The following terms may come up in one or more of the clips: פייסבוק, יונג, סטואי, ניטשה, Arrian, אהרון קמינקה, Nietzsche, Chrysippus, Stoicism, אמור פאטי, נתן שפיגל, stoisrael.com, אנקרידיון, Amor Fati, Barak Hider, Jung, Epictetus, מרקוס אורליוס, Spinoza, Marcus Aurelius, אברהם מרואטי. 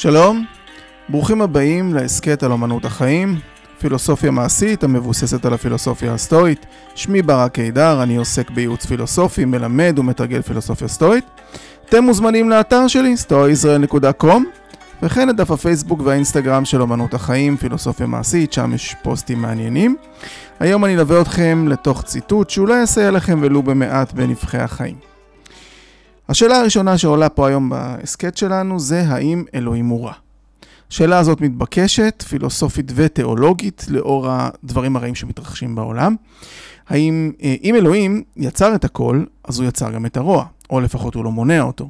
שלום, ברוכים הבאים להסכת על אמנות החיים, פילוסופיה מעשית המבוססת על הפילוסופיה הסטואית. שמי ברק הידר, אני עוסק בייעוץ פילוסופי, מלמד ומתרגל פילוסופיה סטואית. אתם מוזמנים לאתר שלי, stoisrael.com, וכן לדף הפייסבוק והאינסטגרם של אמנות החיים, פילוסופיה מעשית, שם יש פוסטים מעניינים. היום אני אלווה אתכם לתוך ציטוט שאולי יסייע לכם ולו במעט בנבחי החיים. השאלה הראשונה שעולה פה היום בהסכת שלנו זה האם אלוהים הוא רע. השאלה הזאת מתבקשת, פילוסופית ותיאולוגית, לאור הדברים הרעים שמתרחשים בעולם. האם אם אלוהים יצר את הכל, אז הוא יצר גם את הרוע, או לפחות הוא לא מונע אותו.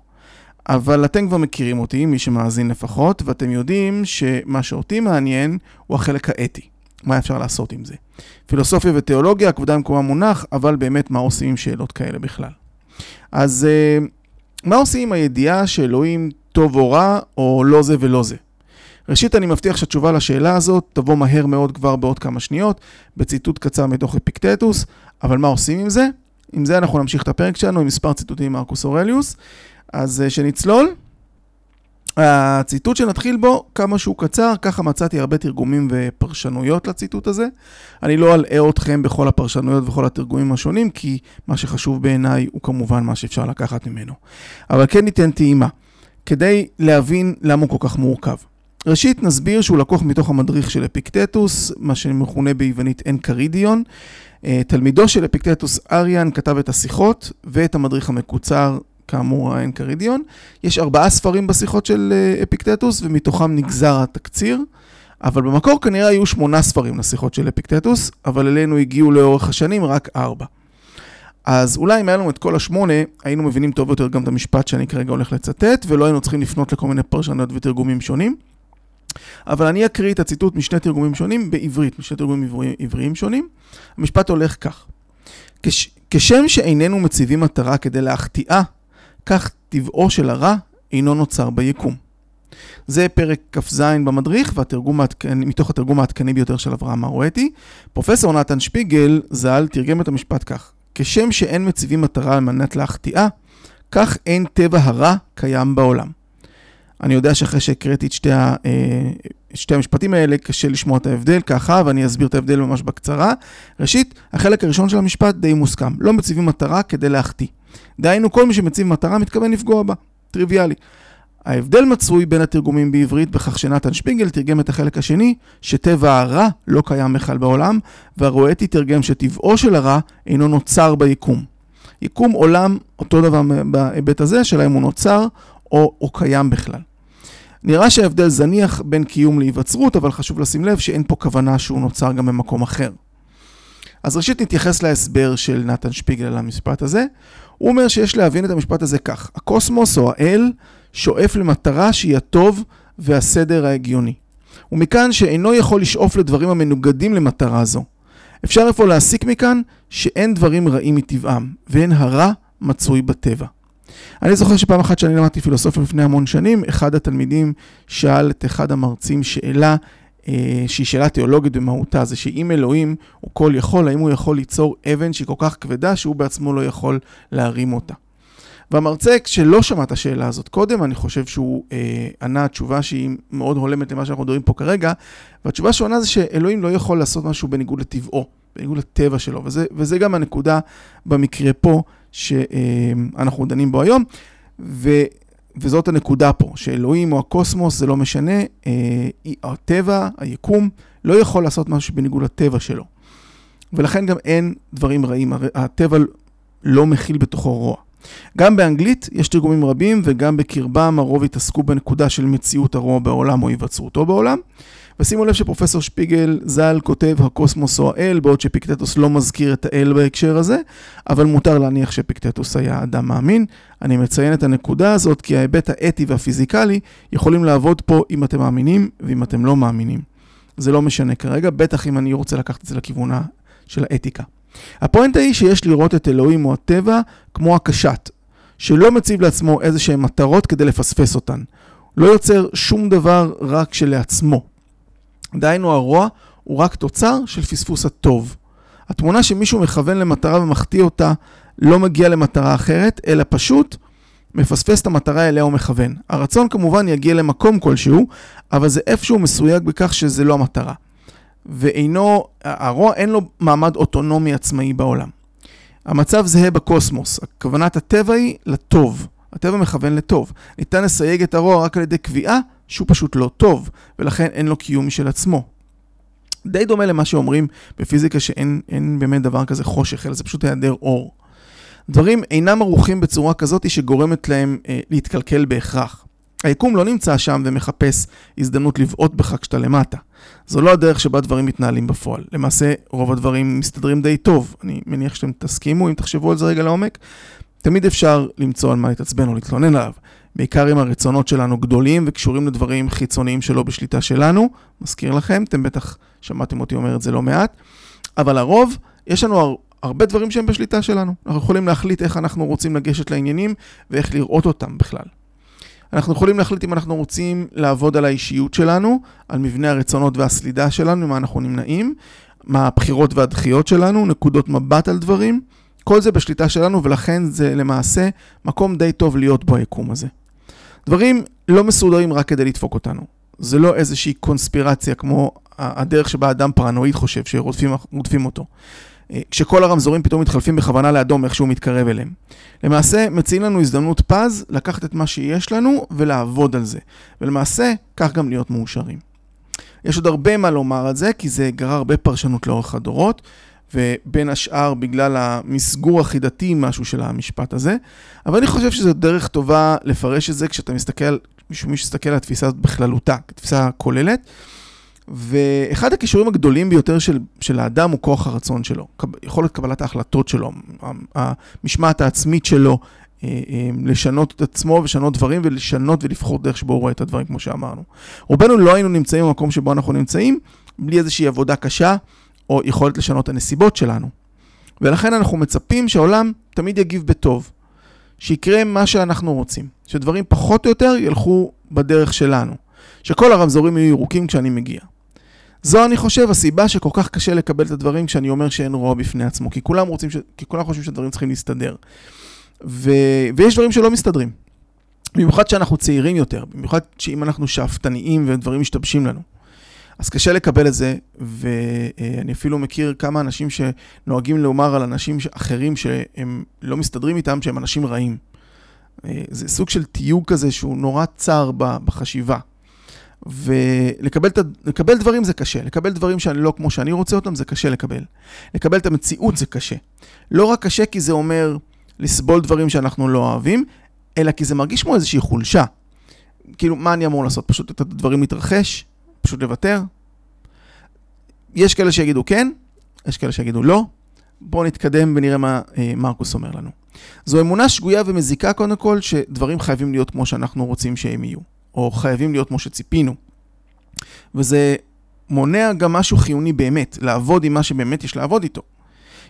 אבל אתם כבר מכירים אותי, מי שמאזין לפחות, ואתם יודעים שמה שאותי מעניין הוא החלק האתי. מה אפשר לעשות עם זה? פילוסופיה ותיאולוגיה, כבודה במקומה מונח, אבל באמת מה עושים עם שאלות כאלה בכלל? אז מה עושים עם הידיעה שאלוהים טוב או רע, או לא זה ולא זה? ראשית, אני מבטיח שהתשובה לשאלה הזאת תבוא מהר מאוד כבר בעוד כמה שניות, בציטוט קצר מתוך אפיקטטוס, אבל מה עושים עם זה? עם זה אנחנו נמשיך את הפרק שלנו עם מספר ציטוטים מרקוס אורליוס, אז שנצלול. הציטוט שנתחיל בו, כמה שהוא קצר, ככה מצאתי הרבה תרגומים ופרשנויות לציטוט הזה. אני לא אלאה אתכם בכל הפרשנויות וכל התרגומים השונים, כי מה שחשוב בעיניי הוא כמובן מה שאפשר לקחת ממנו. אבל כן ניתן טעימה, כדי להבין למה הוא כל כך מורכב. ראשית נסביר שהוא לקוח מתוך המדריך של אפיקטטוס, מה שמכונה ביוונית אנקרידיון. תלמידו של אפיקטטוס אריאן כתב את השיחות ואת המדריך המקוצר, כאמור האנקרידיון. יש 4 ספרים בשיחות של אפיקטטוס ומתוכם נגזר התקציר, אבל במקור כנראה היו 8 ספרים לשיחות של אפיקטטוס, אבל אלינו הגיעו לאורך השנים רק 4. אז אולי אם היה לנו את כל 8, היינו מבינים טוב יותר גם את המשפט שאני כרגע הולך לצטט, ולא היינו צריכים לפנות לכל מיני פרשנות ותרגומים שונים. אבל אני אקריא את הציטוט משני תרגומים שונים בעברית, משני תרגומים עבריים שונים. המשפט הולך כך: כשם שאיננו מציבים מטרה כדי להחטיאה, כך טבעו של הרע אינו נוצר ביקום. זה פרק כ"ז במדריך, מתוך התרגום העדכני ביותר של אברהם מרואטי. פרופסור נתן שפיגל ז"ל תרגם את המשפט כך: כשם שאין מציבים מטרה על מנת להחטיאה, כך אין טבע הרע קיים בעולם. אני יודע שאחרי שהקראתי את שתי המשפטים האלה, קשה לשמוע את ההבדל ככה, ואני אסביר את ההבדל ממש בקצרה. ראשית, החלק הראשון של המשפט די מוסכם. לא מציבים מטרה כדי להחטיא. דהיינו, כל מי שמציב מטרה מתכוון לפגוע בה. טריוויאלי. ההבדל מצוי בין התרגומים בעברית, בכך שנתן שפיגל תרגם את החלק השני, שטבע הרע לא קיים בכלל בעולם, והרואטי תרגם שטבעו של הרע אינו נוצר ביקום. יקום עולם, אותו דבר בהיבט הזה, שלה אם הוא נוצר או קיים בכלל. נראה שההבדל זניח בין קיום להיווצרות, אבל חשוב לשים לב שאין פה כוונה שהוא נוצר גם במקום אחר. אז ראשית נתייחס להסבר של נתן שפיגל על המשפט הזה. הוא אומר שיש להבין את המשפט הזה כך: הקוסמוס או האל שואף למטרה שהיא הטוב והסדר ההגיוני. ומכאן שאינו יכול לשאוף לדברים המנוגדים למטרה זו. אפשר איפה להסיק מכאן שאין דברים רעים מטבעם, ואין הרע מצוי בטבע. אני זוכר שפעם אחת שאני למדתי פילוסופיה לפני המון שנים, אחד התלמידים שאל את אחד המרצים שאלה שהיא שאלה תיאולוגית במהותה, זה שאם אלוהים הוא כל יכול, האם הוא יכול ליצור אבן שהיא כל כך כבדה שהוא בעצמו לא יכול להרים אותה? והמרצה, כשלא שמע את השאלה הזאת קודם, אני חושב שהוא ענה תשובה שהיא מאוד הולמת למה שאנחנו מדברים פה כרגע, והתשובה שהוא ענה זה שאלוהים לא יכול לעשות משהו בניגוד לטבעו, בניגוד לטבע שלו, וזה גם הנקודה במקרה פה שאנחנו דנים בו היום, וזאת הנקודה פה, שאלוהים או הקוסמוס, זה לא משנה, הטבע, היקום, לא יכול לעשות משהו בניגוד לטבע שלו. ולכן גם אין דברים רעים, הטבע לא מכיל בתוכו רוע. גם באנגלית יש תרגומים רבים, וגם בקרבם הרוב התעסקו בנקודה של מציאות הרוע בעולם או היווצרותו בעולם. ושימו לב שפרופסור שפיגל ז"ל כותב הקוסמוס או האל, בעוד שאפיקטטוס לא מזכיר את האל בהקשר הזה, אבל מותר להניח שאפיקטטוס היה אדם מאמין. אני מציין את הנקודה הזאת כי ההיבט האתי והפיזיקלי יכולים לעבוד פה אם אתם מאמינים ואם אתם לא מאמינים. זה לא משנה כרגע, בטח אם אני רוצה לקחת את זה לכיוון של האתיקה. הפואנטה היא שיש לראות את אלוהים או הטבע כמו הקשת, שלא מציב לעצמו איזשהם מטרות כדי לפספס אותן. לא יוצר שום דבר רק שלעצמו. דהיינו הרוע הוא רק תוצר של פספוס הטוב. התמונה שמישהו מכוון למטרה ומחטיא אותה לא מגיע למטרה אחרת, אלא פשוט מפספס את המטרה אליה הוא מכוון. הרצון כמובן יגיע למקום כלשהו, אבל זה איפשהו מסויג בכך שזה לא המטרה. הרוע אין לו מעמד אוטונומי עצמאי בעולם. המצב זהה בקוסמוס. הכוונת הטבע היא לטוב. הטבע מכוון לטוב. ניתן לסייג את הרוע רק על ידי קביעה שהוא פשוט לא טוב, ולכן אין לו קיום של עצמו. די דומה למה שאומרים בפיזיקה שאין באמת דבר כזה חושך, אלא זה פשוט היעדר אור. דברים אינם ערוכים בצורה כזאת שגורמת להם להתקלקל בהכרח. היקום לא נמצא שם ומחפש הזדמנות לבעוט בך כשאתה למטה. זו לא הדרך שבה דברים מתנהלים בפועל. למעשה, רוב הדברים מסתדרים די טוב. אני מניח שאתם תסכימו, אם תחשבו על זה רגע לעומק. תמיד אפשר למצוא על מה להתעצבן או להתלונן עליו. בעיקר אם הרצונות שלנו גדולים וקשורים לדברים חיצוניים שלא בשליטה שלנו. מזכיר לכם, אתם בטח שמעתם אותי אומר את זה לא מעט. אבל הרוב, יש לנו הרבה דברים שהם בשליטה שלנו. אנחנו יכולים להחליט איך אנחנו רוצים לגשת לעניינים ואיך לראות אותם בכלל. אנחנו יכולים להחליט אם אנחנו רוצים לעבוד על האישיות שלנו, על מבנה הרצונות והסלידה שלנו, מה אנחנו נמנעים, מה הבחירות והדחיות שלנו, נקודות מבט על דברים. כל זה בשליטה שלנו, ולכן זה למעשה מקום די טוב להיות בו היקום הזה. דברים לא מסודרים רק כדי לדפוק אותנו. זה לא איזושהי קונספירציה כמו הדרך שבה אדם פרנואיד חושב שרודפים אותו. כשכל הרמזורים פתאום מתחלפים בכוונה לאדום איך שהוא מתקרב אליהם. למעשה מציעים לנו הזדמנות פז לקחת את מה שיש לנו ולעבוד על זה. ולמעשה כך גם להיות מאושרים. יש עוד הרבה מה לומר על זה, כי זה גרר הרבה פרשנות לאורך הדורות, ובין השאר בגלל המסגור החידתי משהו של המשפט הזה. אבל אני חושב שזו דרך טובה לפרש את זה כשאתה מסתכל, מישהו מסתכל על התפיסה בכללותה, כתפיסה כוללת. ואחד הכישורים הגדולים ביותר של האדם הוא כוח הרצון שלו, יכולת קבלת ההחלטות שלו, המשמעת העצמית שלו, לשנות את עצמו ולשנות דברים ולשנות ולבחור דרך שבו הוא רואה את הדברים כמו שאמרנו. רובנו לא היינו נמצאים במקום שבו אנחנו נמצאים, בלי איזושהי עבודה קשה או יכולת לשנות הנסיבות שלנו. ולכן אנחנו מצפים שהעולם תמיד יגיב בטוב, שיקרה מה שאנחנו רוצים, שדברים פחות או יותר ילכו בדרך שלנו, שכל הרמזורים יהיו ירוקים כשאני מגיע. זו אני חושב הסיבה שכל כך קשה לקבל את הדברים כשאני אומר שאין רוע בפני עצמו, כי כולם רוצים כי כולם חושבים שדברים צריכים להסתדר. ויש דברים שלא מסתדרים. במיוחד שאנחנו צעירים יותר, במיוחד שאם אנחנו שאפתניים ודברים משתבשים לנו. אז קשה לקבל את זה, ואני אפילו מכיר כמה אנשים שנוהגים לומר על אנשים אחרים שהם לא מסתדרים איתם, שהם אנשים רעים. זה סוג של תיוג כזה שהוא נורא צר בחשיבה. ולקבל דברים זה קשה, לקבל דברים שאני לא כמו שאני רוצה אותם זה קשה לקבל. לקבל את המציאות זה קשה. לא רק קשה כי זה אומר לסבול דברים שאנחנו לא אוהבים, אלא כי זה מרגיש כמו איזושהי חולשה. כאילו, מה אני אמור לעשות? פשוט את הדברים מתרחש? פשוט לוותר? יש כאלה שיגידו כן, יש כאלה שיגידו לא. בואו נתקדם ונראה מה מרקוס אומר לנו. זו אמונה שגויה ומזיקה קודם כל, שדברים חייבים להיות כמו שאנחנו רוצים שהם יהיו. או חייבים להיות כמו שציפינו. וזה מונע גם משהו חיוני באמת, לעבוד עם מה שבאמת יש לעבוד איתו.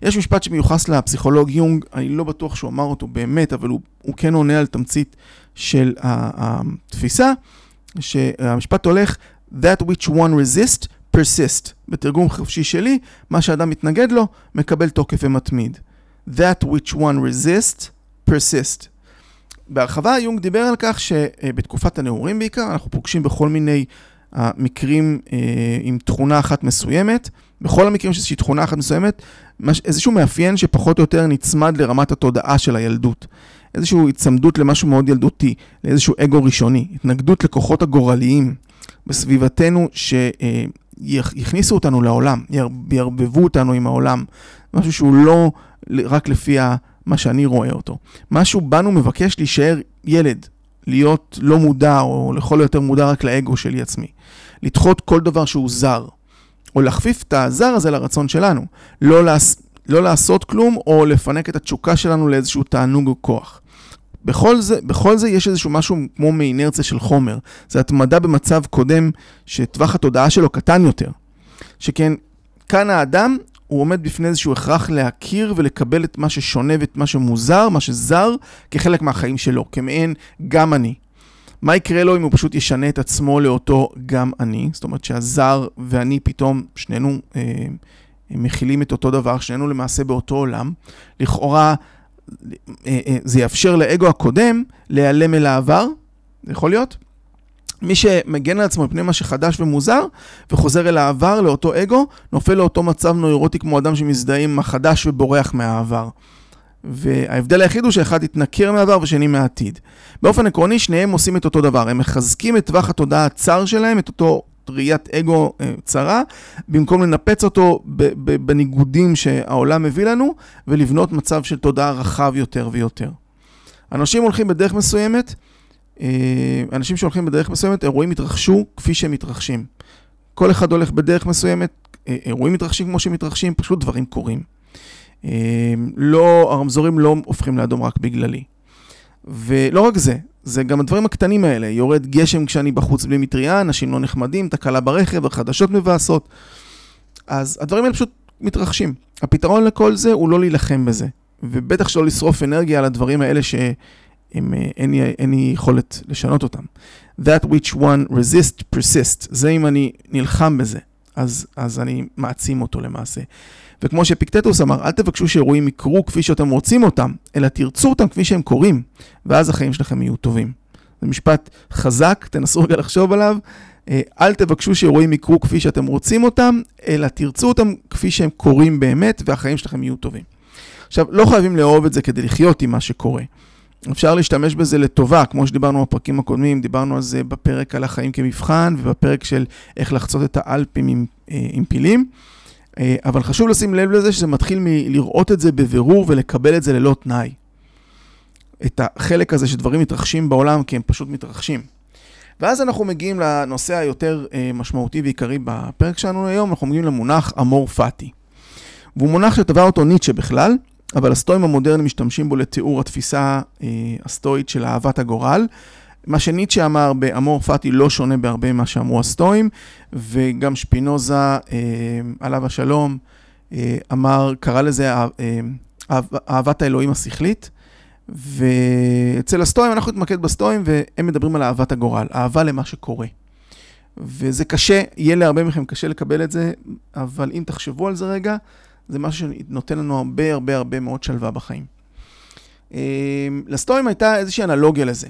יש משפט שמיוחס לפסיכולוג יונג, אני לא בטוח שהוא אמר אותו באמת, אבל הוא כן עונה על תמצית של התפיסה, שהמשפט הולך, that which one resist, persist. בתרגום חופשי שלי, מה שאדם מתנגד לו, מקבל תוקף ומתמיד. that which one resist, persist. בהרחבה, יונג דיבר על כך שבתקופת הנאורים בעיקר, אנחנו פוגשים בכל מיני מקרים עם תכונה אחת מסוימת, בכל המקרים שיש תכונה אחת מסוימת, איזשהו מאפיין שפחות או יותר נצמד לרמת התודעה של הילדות. איזשהו הצמדות למשהו מאוד ילדותי, לאיזשהו אגו ראשוני, התנגדות לכוחות הגורליים בסביבתנו שיכניסו אותנו לעולם, ירבבו אותנו עם העולם, משהו שהוא לא רק לפי מה שאני רואה אותו. משהו בנו מבקש להישאר ילד, להיות לא מודע או לכל יותר מודע רק לאגו שלי עצמי. לדחות כל דבר שהוא זר, או להכפיף את הזר הזה לרצון שלנו, לא לעשות כלום או לפנק את התשוקה שלנו לאיזשהו תענוג או כוח. בכל זה יש איזשהו משהו כמו מאינרציה של חומר. זה התמדה במצב קודם שטווח התודעה שלו קטן יותר. שכן כאן האדם הוא עומד בפני איזשהו הכרח להכיר ולקבל את מה ששונה ואת מה שמוזר, מה שזר, כחלק מהחיים שלו, כמעין גם אני. מה יקרה לו אם הוא פשוט ישנה את עצמו לאותו גם אני? זאת אומרת שהזר ואני פתאום, שנינו מכילים את אותו דבר, שנינו למעשה באותו עולם. לכאורה זה יאפשר לאגו הקודם להיעלם אל העבר, זה יכול להיות. מי שמגן על עצמו מפני מה שחדש ומוזר, וחוזר אל העבר, לאותו אגו, נופל לאותו מצב נוירוטי כמו אדם שמזדהה עם החדש ובורח מהעבר. וההבדל היחיד הוא שאחד יתנכר מהעבר ושני מהעתיד. באופן עקרוני, שניהם עושים את אותו דבר. הם מחזקים את טווח התודעה הצר שלהם, את אותו ראיית אגו צרה, במקום לנפץ אותו בניגודים שהעולם מביא לנו, ולבנות מצב של תודעה רחב יותר ויותר. אנשים הולכים בדרך מסוימת, אירועים התרחשו כפי שהם מתרחשים. כל אחד הולך בדרך מסוימת, אירועים מתרחשים כמו שהם מתרחשים, פשוט דברים קורים. הרמזורים לא הופכים לאדום רק בגללי. ולא רק זה, זה גם הדברים הקטנים האלה. יורד גשם כשאני בחוץ בלי מטריה, אנשים לא נחמדים, תקלה ברכב, החדשות מבאסות. אז הדברים האלה פשוט מתרחשים. הפתרון לכל זה הוא לא להילחם בזה. ובטח שלא לשרוף אנרגיה על הדברים האלה אין לי יכולת לשנות אותם. That which one resist, persist. זה אם אני נלחם בזה, אז אני מעצים אותו למעשה. וכמו שאפיקטטוס אמר, אל תבקשו שאירועים יקרו כפי שאתם רוצים אותם, אלא תרצו אותם כפי שהם קורים, ואז החיים שלכם יהיו טובים. זה משפט חזק, תנסו רגע לחשוב עליו. אל תבקשו שאירועים יקרו כפי שאתם רוצים אותם, אלא תרצו אותם כפי שהם קורים באמת, והחיים שלכם יהיו טובים. עכשיו, לא חייבים לאהוב את זה כדי לחיות עם מה שקורה. אפשר להשתמש בזה לטובה, כמו שדיברנו בפרקים הקודמים, דיברנו על זה בפרק על החיים כמבחן, ובפרק של איך לחצות את האלפים עם פילים, אבל חשוב לשים לב לזה שזה מתחיל מלראות את זה בבירור ולקבל את זה ללא תנאי. את החלק הזה שדברים מתרחשים בעולם כי הם פשוט מתרחשים. ואז אנחנו מגיעים לנושא היותר משמעותי ועיקרי בפרק שלנו היום, אנחנו מגיעים למונח אמור פאטי. והוא מונח שטבע אותו ניטשה בכלל, אבל הסטואים המודרניים משתמשים בו לתיאור התפיסה הסטואית של אהבת הגורל. מה שניטשה אמר באמור פאטי לא שונה בהרבה מה שאמרו הסטואים, וגם שפינוזה, עליו השלום, קרא לזה אהבת האלוהים השכלית, ואצל הסטואים, אנחנו נתמקד בסטואים, והם מדברים על אהבת הגורל, אהבה למה שקורה. וזה קשה, יהיה להרבה מכם קשה לקבל את זה, אבל אם תחשבו על זה רגע, זה משהו שנותן לנו הרבה הרבה הרבה מאוד שלווה בחיים. לסטואים הייתה איזושהי אנלוגיה לזה.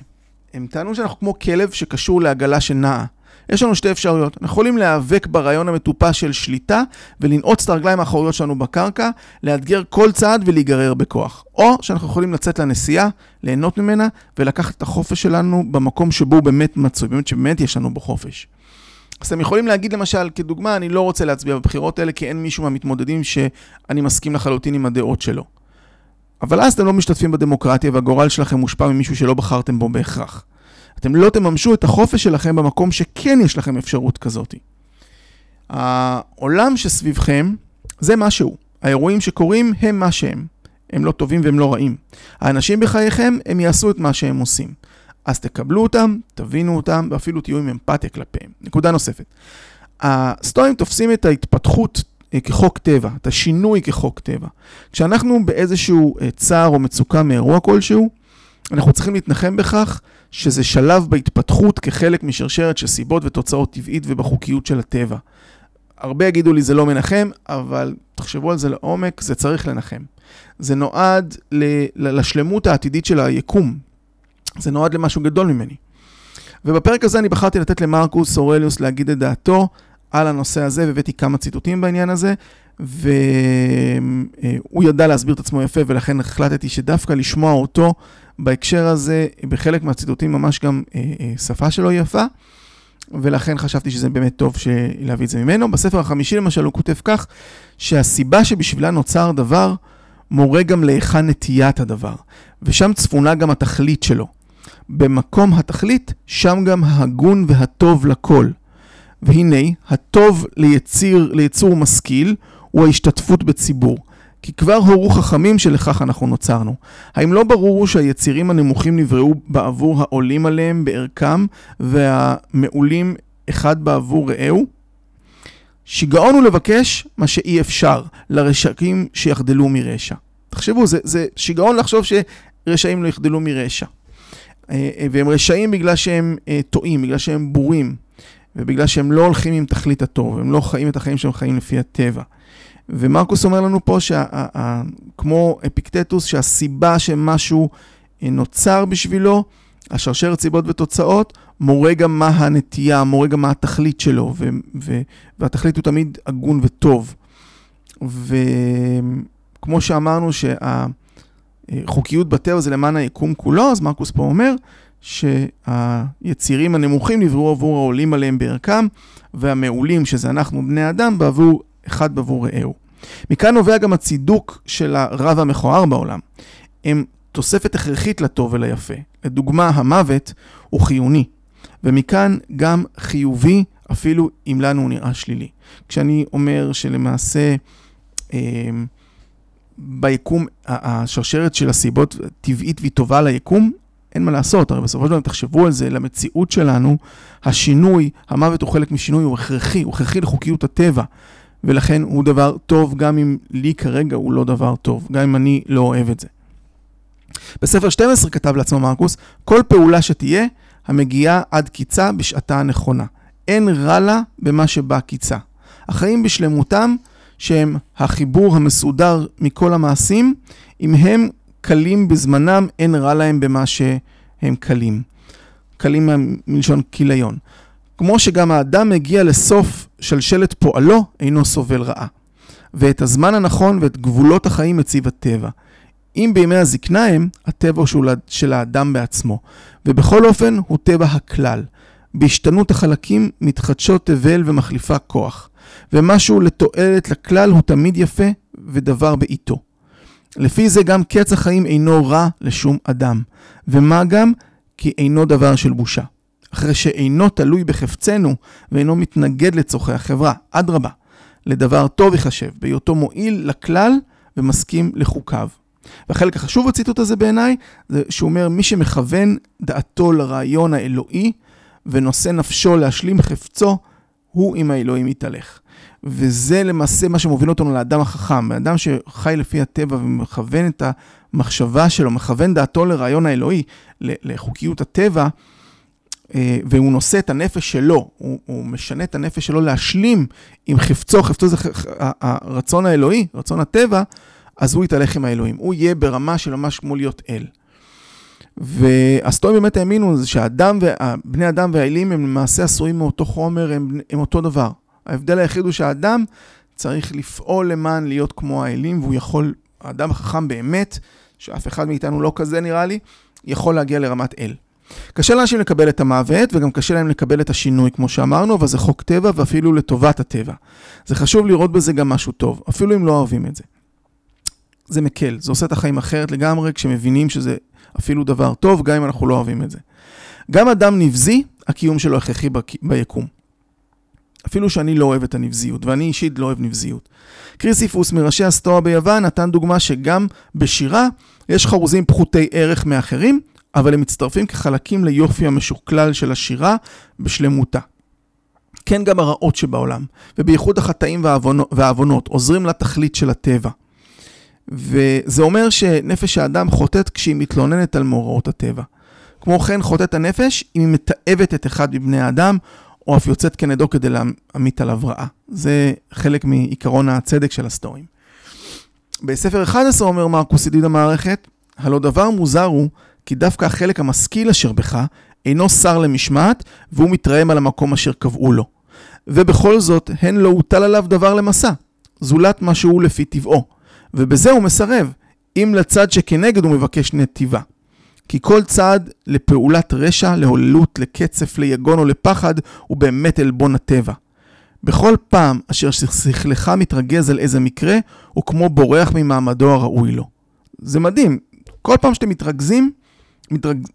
הם טענו שאנחנו כמו כלב שקשור לעגלה שנעה. יש לנו שתי אפשרויות. אנחנו יכולים להיאבק ברעיון המטופש של שליטה, ולנעוץ את הרגליים האחוריות שלנו בקרקע, לאתגר כל צעד ולהיגרר בכוח. או שאנחנו יכולים לצאת לנסיעה, ליהנות ממנה, ולקחת את החופש שלנו במקום שבו הוא באמת מצוי, באמת יש לנו בו חופש. אז הם יכולים להגיד למשל, כדוגמה, אני לא רוצה להצביע בבחירות האלה, כי אין מישהו מהמתמודדים שאני מסכים לחלוטין עם הדעות שלו. אבל אז אתם לא משתתפים בדמוקרטיה, והגורל שלכם מושפע ממישהו שלא בחרתם בו בהכרח. אתם לא תממשו את החופש שלכם במקום שכן יש לכם אפשרות כזאת. העולם שסביבכם זה משהו. האירועים שקורים הם מה שהם. הם לא טובים והם לא רעים. האנשים בחייכם הם יעשו את מה שהם עושים. אז תקבלו אותם, תבינו אותם, ואפילו תהיו עם אמפתיה כלפיהם. נקודה נוספת. הסטואים תופסים את ההתפתחות כחוק טבע, את השינוי כחוק טבע. כשאנחנו באיזשהו צער או מצוקה מאירוע כלשהו, אנחנו צריכים להתנחם בכך שזה שלב בהתפתחות כחלק משרשרת של סיבות ותוצאות טבעית ובחוקיות של הטבע. הרבה יגידו לי זה לא מנחם, אבל תחשבו על זה לעומק, זה צריך לנחם. זה נועד לשלמות העתידית של היקום. זה נועד למשהו גדול ממני. ובפרק הזה אני בחרתי לתת למרקוס אורליוס להגיד את דעתו על הנושא הזה, והבאתי כמה ציטוטים בעניין הזה, והוא ידע להסביר את עצמו יפה, ולכן החלטתי שדווקא לשמוע אותו בהקשר הזה, בחלק מהציטוטים ממש גם שפה שלו יפה, ולכן חשבתי שזה באמת טוב להביא את זה ממנו. בספר החמישי למשל הוא כותב כך, שהסיבה שבשבילה נוצר דבר, מורה גם להיכן נטיית הדבר, ושם צפונה גם התכלית שלו. במקום התכלית, שם גם ההגון והטוב לכל. והנה, הטוב ליצור משכיל הוא ההשתתפות בציבור, כי כבר הורו חכמים שלכך אנחנו נוצרנו. האם לא ברור שהיצירים הנמוכים נבראו בעבור העולים עליהם בערכם, והמעולים אחד בעבור רעהו? שיגעון הוא לבקש מה שאי אפשר לרשעים שיחדלו מרשע. תחשבו, זה שיגעון לחשוב שרשעים לא יחדלו מרשע. והם רשעים בגלל שהם טועים, בגלל שהם בורים. ובגלל שהם לא הולכים עם תכלית הטוב, הם לא חיים את החיים שהם חיים לפי הטבע. ומרקוס אומר לנו פה, כמו אפיקטטוס, שהסיבה שמשהו נוצר בשבילו, השרשרת סיבות ותוצאות, מורה גם מה הנטייה, מורה גם מה התכלית שלו, והתכלית הוא תמיד הגון וטוב. וכמו שאמרנו שהחוקיות בטבע זה למען היקום כולו, אז מרקוס פה אומר שהיצירים הנמוכים נבראו עבור העולים עליהם בערכם, והמעולים, שזה אנחנו בני אדם, בעבור אחד בעבור רעהו. מכאן נובע גם הצידוק של הרב המכוער בעולם. הם תוספת הכרחית לטוב וליפה. לדוגמה, המוות הוא חיוני, ומכאן גם חיובי, אפילו אם לנו הוא נראה שלילי. כשאני אומר שלמעשה ביקום, השרשרת של הסיבות טבעית והיא טובה ליקום, אין מה לעשות, הרי בסופו של דבר, תחשבו על זה, למציאות שלנו, השינוי, המוות הוא חלק משינוי, הוא הכרחי לחוקיות הטבע, ולכן הוא דבר טוב, גם אם לי כרגע הוא לא דבר טוב, גם אם אני לא אוהב את זה. בספר 12 כתב לעצמו מרקוס, כל פעולה שתהיה, המגיעה עד קיצה בשעתה הנכונה. אין רע לה במה שבה קיצה. החיים בשלמותם, שהם החיבור המסודר מכל המעשים, אם הם קלים בזמנם, אין רע להם במה שהם קלים. קלים מלשון כיליון. כמו שגם האדם מגיע לסוף שלשלת פועלו, אינו סובל רעה. ואת הזמן הנכון ואת גבולות החיים מציב הטבע. אם בימי הזקנה הם, הטבע של האדם בעצמו. ובכל אופן הוא טבע הכלל. בהשתנות החלקים מתחדשות תבל ומחליפה כוח. ומשהו לתועלת לכלל הוא תמיד יפה ודבר בעיתו. לפי זה גם קץ החיים אינו רע לשום אדם. ומה גם? כי אינו דבר של בושה. אחרי שאינו תלוי בחפצנו ואינו מתנגד לצורכי החברה. אדרבה, לדבר טוב יחשב, בהיותו מועיל לכלל ומסכים לחוקיו. והחלק החשוב הציטוט הזה בעיניי, זה שהוא אומר, מי שמכוון דעתו לרעיון האלוהי, ונושא נפשו להשלים חפצו, הוא עם האלוהים יתהלך. וזה למעשה מה שמוביל אותנו לאדם החכם, האדם שחי לפי הטבע ומכוון את המחשבה שלו, מכוון דעתו לרעיון האלוהי, לחוקיות הטבע, והוא נושא את הנפש שלו, הוא משנה את הנפש שלו להשלים עם חפצו, חפצו זה הרצון האלוהי, רצון הטבע, אז הוא יתהלך עם האלוהים, הוא יהיה ברמה של ממש כמו להיות אל. והסטואים באמת האמינו שהאדם, בני אדם והאלים הם למעשה עשויים מאותו חומר, הם אותו דבר. ההבדל היחיד הוא שהאדם צריך לפעול למען להיות כמו האלים, והוא יכול, האדם החכם באמת, שאף אחד מאיתנו לא כזה נראה לי, יכול להגיע לרמת אל. קשה לאנשים לקבל את המוות, וגם קשה להם לקבל את השינוי, כמו שאמרנו, אבל זה חוק טבע ואפילו לטובת הטבע. זה חשוב לראות בזה גם משהו טוב, אפילו אם לא אוהבים את זה. זה מקל, זה עושה את החיים אחרת לגמרי, כשמבינים שזה אפילו דבר טוב, גם אם אנחנו לא אוהבים את זה. גם אדם נבזי, הקיום שלו הכרחי ביקום. אפילו שאני לא אוהב את הנבזיות, ואני אישית לא אוהב נבזיות. קריסיפוס מראשי הסטואה ביוון נתן דוגמה שגם בשירה יש חרוזים פחותי ערך מאחרים, אבל הם מצטרפים כחלקים ליופי המשוקלל של השירה בשלמותה. כן גם הרעות שבעולם, ובייחוד החטאים והעוונות, עוזרים לתכלית של הטבע. וזה אומר שנפש האדם חוטאת כשהיא מתלוננת על מאורעות הטבע. כמו כן חוטאת הנפש אם היא מתאבת את אחד מבני האדם, או אף יוצאת כנדו כדי להמית עליו רעה. זה חלק מעיקרון הצדק של הסטואים. בספר 11 אומר מרקוס ידיד המערכת, הלא דבר מוזר הוא כי דווקא החלק המשכיל אשר בך אינו שר למשמעת, והוא מתרעם על המקום אשר קבעו לו. ובכל זאת הן לא הוטל עליו דבר למסע, זולת מה שהוא לפי טבעו. ובזה הוא מסרב, אם לצד שכנגד הוא מבקש נתיבה. כי כל צעד לפעולת רשע, להוללות, לקצף, ליגון או לפחד, הוא באמת עלבון הטבע. בכל פעם אשר שכלך מתרגז על איזה מקרה, הוא כמו בורח ממעמדו הראוי לו. זה מדהים. כל פעם שאתם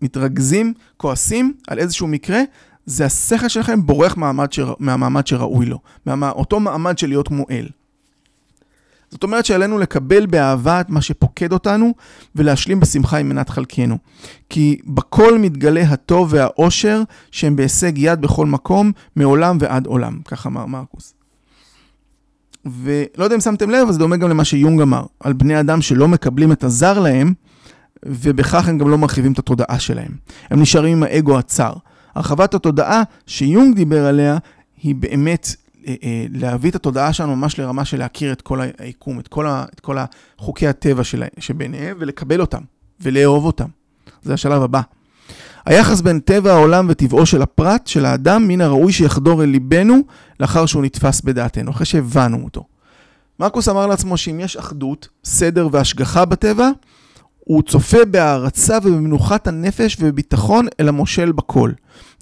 מתרגזים, כועסים על איזשהו מקרה, זה השכל שלכם בורח מהמעמד שראוי לו. אותו מעמד של להיות מועל. זאת אומרת שעלינו לקבל באהבה את מה שפוקד אותנו, ולהשלים בשמחה עם מנת חלקנו. כי בכל מתגלה הטוב והאושר, שהם בהישג יד בכל מקום, מעולם ועד עולם. ככה אמר מרקוס. ולא יודע אם שמתם לב, אז זה דומה גם למה שיונג אמר, על בני אדם שלא מקבלים את הזר להם, ובכך הם גם לא מרחיבים את התודעה שלהם. הם נשארים עם האגו הצר. הרחבת התודעה שיונג דיבר עליה, היא באמת להביא את התודעה שלנו ממש לרמה של להכיר את כל היקום, את כל החוקי הטבע שביניהם, ולקבל אותם, ולאהוב אותם. זה השלב הבא. היחס בין טבע העולם וטבעו של הפרט, של האדם, מן הראוי שיחדור אל ליבנו, לאחר שהוא נתפס בדעתנו, אחרי שהבנו אותו. מרקוס אמר לעצמו שאם יש אחדות, סדר והשגחה בטבע, הוא צופה בהערצה ובמנוחת הנפש ובביטחון אל המושל בכל.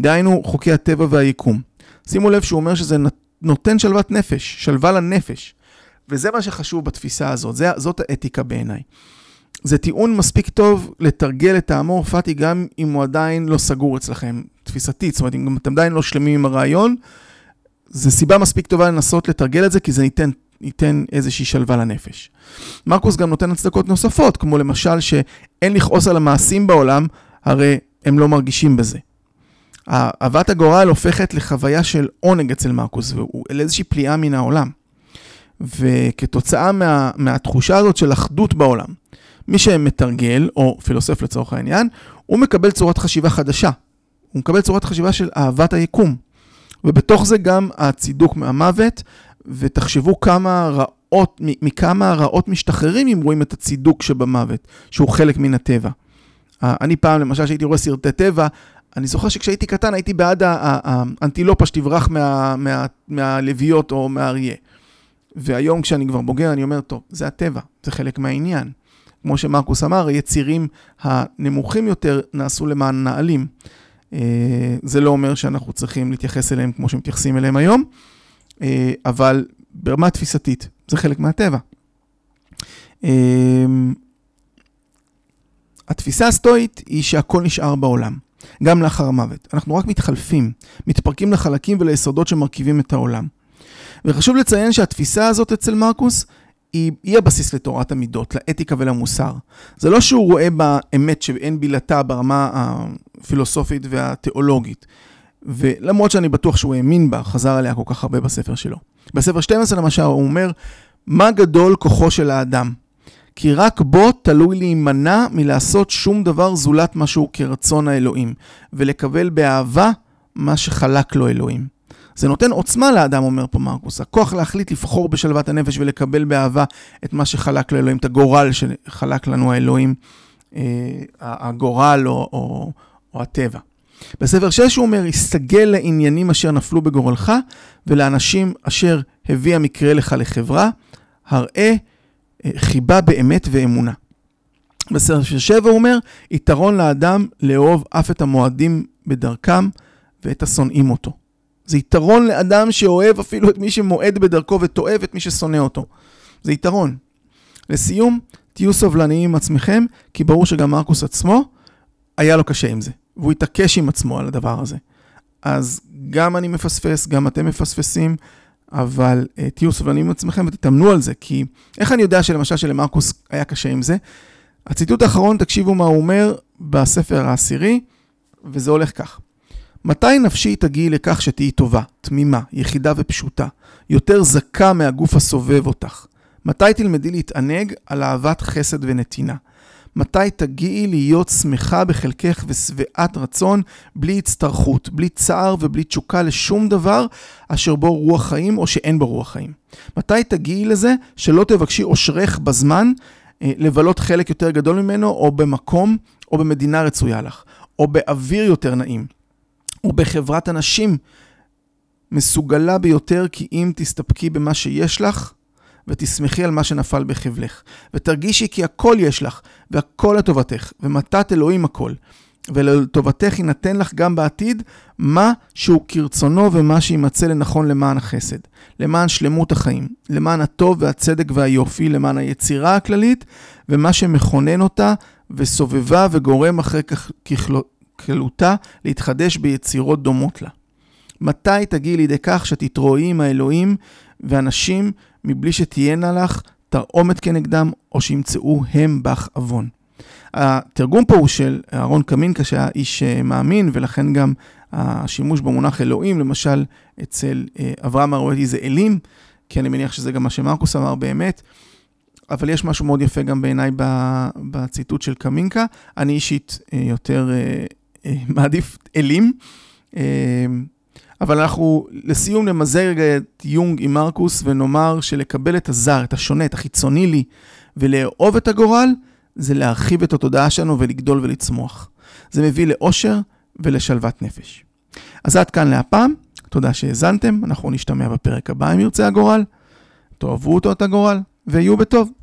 דהיינו חוקי הטבע והיקום. שימו לב שהוא אומר שזה נותן שלוות נפש, שלווה לנפש. וזה מה שחשוב בתפיסה הזאת, זאת האתיקה בעיניי. זה טיעון מספיק טוב לתרגל את האמור פאטי גם אם הוא עדיין לא סגור אצלכם, תפיסתית, זאת אומרת אם אתם עדיין לא שלמים עם הרעיון, זה סיבה מספיק טובה לנסות לתרגל את זה, כי זה ניתן איזושהי שלווה לנפש. מרקוס גם נותן הצדקות נוספות, כמו למשל שאין לכעוס על המעשים בעולם, הרי הם לא מרגישים בזה. אהבת הגורל הופכת לחוויה של עונג אצל מרקוס, והוא איזושהי פליאה מן העולם. וכתוצאה מהתחושה הזאת של אחדות בעולם, מי שמתרגל, או פילוסוף לצורך העניין, הוא מקבל צורת חשיבה חדשה. הוא מקבל צורת חשיבה של אהבת היקום. ובתוך זה גם הצידוק מהמוות, ותחשבו מכמה רעות משתחררים אם רואים את הצידוק שבמוות, שהוא חלק מן הטבע. אני פעם, למשל, שהייתי רואה סרטי טבע, אני זוכר שכשהייתי קטן הייתי בעד האנטילופה שתברח מהלוויות או מהאריה. והיום כשאני כבר בוגר, אני אומר, טוב, זה הטבע, זה חלק מהעניין. כמו שמרקוס אמר, היצירים הנמוכים יותר נעשו למען נעלים. זה לא אומר שאנחנו צריכים להתייחס אליהם כמו שמתייחסים אליהם היום, אבל ברמה תפיסתית, זה חלק מהטבע. התפיסה הסטואית היא שהכל נשאר בעולם, גם לאחר המוות. אנחנו רק מתחלפים, מתפרקים לחלקים וליסודות שמרכיבים את העולם. וחשוב לציין שהתפיסה הזאת אצל מרקוס היא הבסיס לתורת המידות, לאתיקה ולמוסר. זה לא שהוא רואה באמת שאין בילתה ברמה הפילוסופית והתיאולוגית. ולמרות שאני בטוח שהוא האמין בה, חזר עליה כל כך הרבה בספר שלו. בספר 12 למשל הוא אומר, מה גדול כוחו של האדם? כי רק בו תלוי להימנע מלעשות שום דבר זולת משהו כרצון האלוהים, ולקבל באהבה מה שחלק לו אלוהים. זה נותן עוצמה לאדם, אומר פה מרקוס, הכוח להחליט לבחור בשלוות הנפש ולקבל באהבה את מה שחלק לאלוהים, את הגורל שחלק לנו האלוהים, הגורל או הטבע. בספר 6 הוא אומר, הסתגל לעניינים אשר נפלו בגורלך, ולאנשים אשר הביא המקרה לך לחברה, הראה חיבה באמת ואמונה. בספר 7 הוא אומר, יתרון לאדם לאהוב אף את המועדים בדרכם ואת השונאים אותו. זה יתרון לאדם שאוהב אפילו את מי שמועד בדרכו ותואב את מי ששונא אותו. זה יתרון. לסיום, תהיו סובלניים עם עצמכם, כי ברור שגם מרקוס עצמו היה לו קשה עם זה. והוא התעקש עם עצמו על הדבר הזה. אז גם אני מפספס, גם אתם מפספסים, אבל תהיו סובלניים עם עצמכם ותתאמנו על זה, כי איך אני יודע שלמשל שלמרקוס היה קשה עם זה? הציטוט האחרון, תקשיבו מה הוא אומר בספר העשירי, וזה הולך כך. מתי נפשי תגיעי לכך שתהי טובה, תמימה, יחידה ופשוטה, יותר זכה מהגוף הסובב אותך? מתי תלמדי להתענג על אהבת חסד ונתינה? מתי תגיעי להיות שמחה בחלקך ושבעת רצון, בלי הצטרכות, בלי צער ובלי תשוקה לשום דבר אשר בו רוח חיים או שאין בו רוח חיים? מתי תגיעי לזה שלא תבקשי אושרך בזמן לבלות חלק יותר גדול ממנו או במקום או במדינה רצויה לך או באוויר יותר נעים? ובחברת אנשים מסוגלה ביותר, כי אם תסתפקי במה שיש לך, ותשמחי על מה שנפל בחבלך, ותרגישי כי הכל יש לך, והכל לטובתך, ומתת אלוהים הכל, ולטובתך יינתן לך גם בעתיד, מה שהוא כרצונו ומה שימצא לנכון למען החסד, למען שלמות החיים, למען הטוב והצדק והיופי, למען היצירה הכללית, ומה שמכונן אותה, וסובבה וגורם אחרי ככלות, כלותה להתחדש ביצירות דומות לה. מתי תגיעי לידי כך שתתרועי עם האלוהים ואנשים מבלי שתהיינה לך תרעומת כנגדם או שימצאו הם בך עוון? התרגום פה הוא של אהרון קמינקה שהיה איש מאמין ולכן גם השימוש במונח אלוהים למשל אצל אברהם ארואטי זה אלים, כי אני מניח שזה גם מה שמרקוס אמר באמת. אבל יש משהו מאוד יפה גם בעיניי בציטוט של קמינקה. אני אישית יותר מעדיף אלים, אבל אנחנו לסיום נמזג את יונג עם מרקוס ונאמר שלקבל את הזר, את השונה, את החיצוני לי, ולאהוב את הגורל, זה להרחיב את התודעה שלנו ולגדול ולצמוח. זה מביא לאושר ולשלוות נפש. אז עד כאן להפעם, תודה שהזנתם, אנחנו נשתמע בפרק הבא אם ירצה הגורל, תאהבו אותו את הגורל, ויהיו בטוב.